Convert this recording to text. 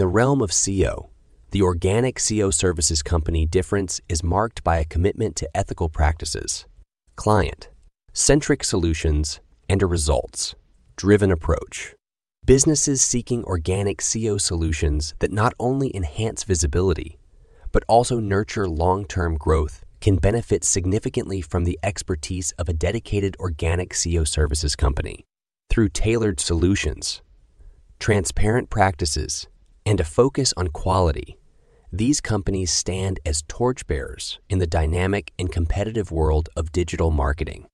the realm of SEO, the Organic SEO Services Company difference is marked by a commitment to ethical practices, client-centric solutions, and a results-driven approach. Businesses seeking organic SEO solutions that not only enhance visibility, but also nurture long-term growth can benefit significantly from the expertise of a dedicated organic SEO services company. Through tailored solutions, transparent practices, and a focus on quality, these companies stand as torchbearers in the dynamic and competitive world of digital marketing.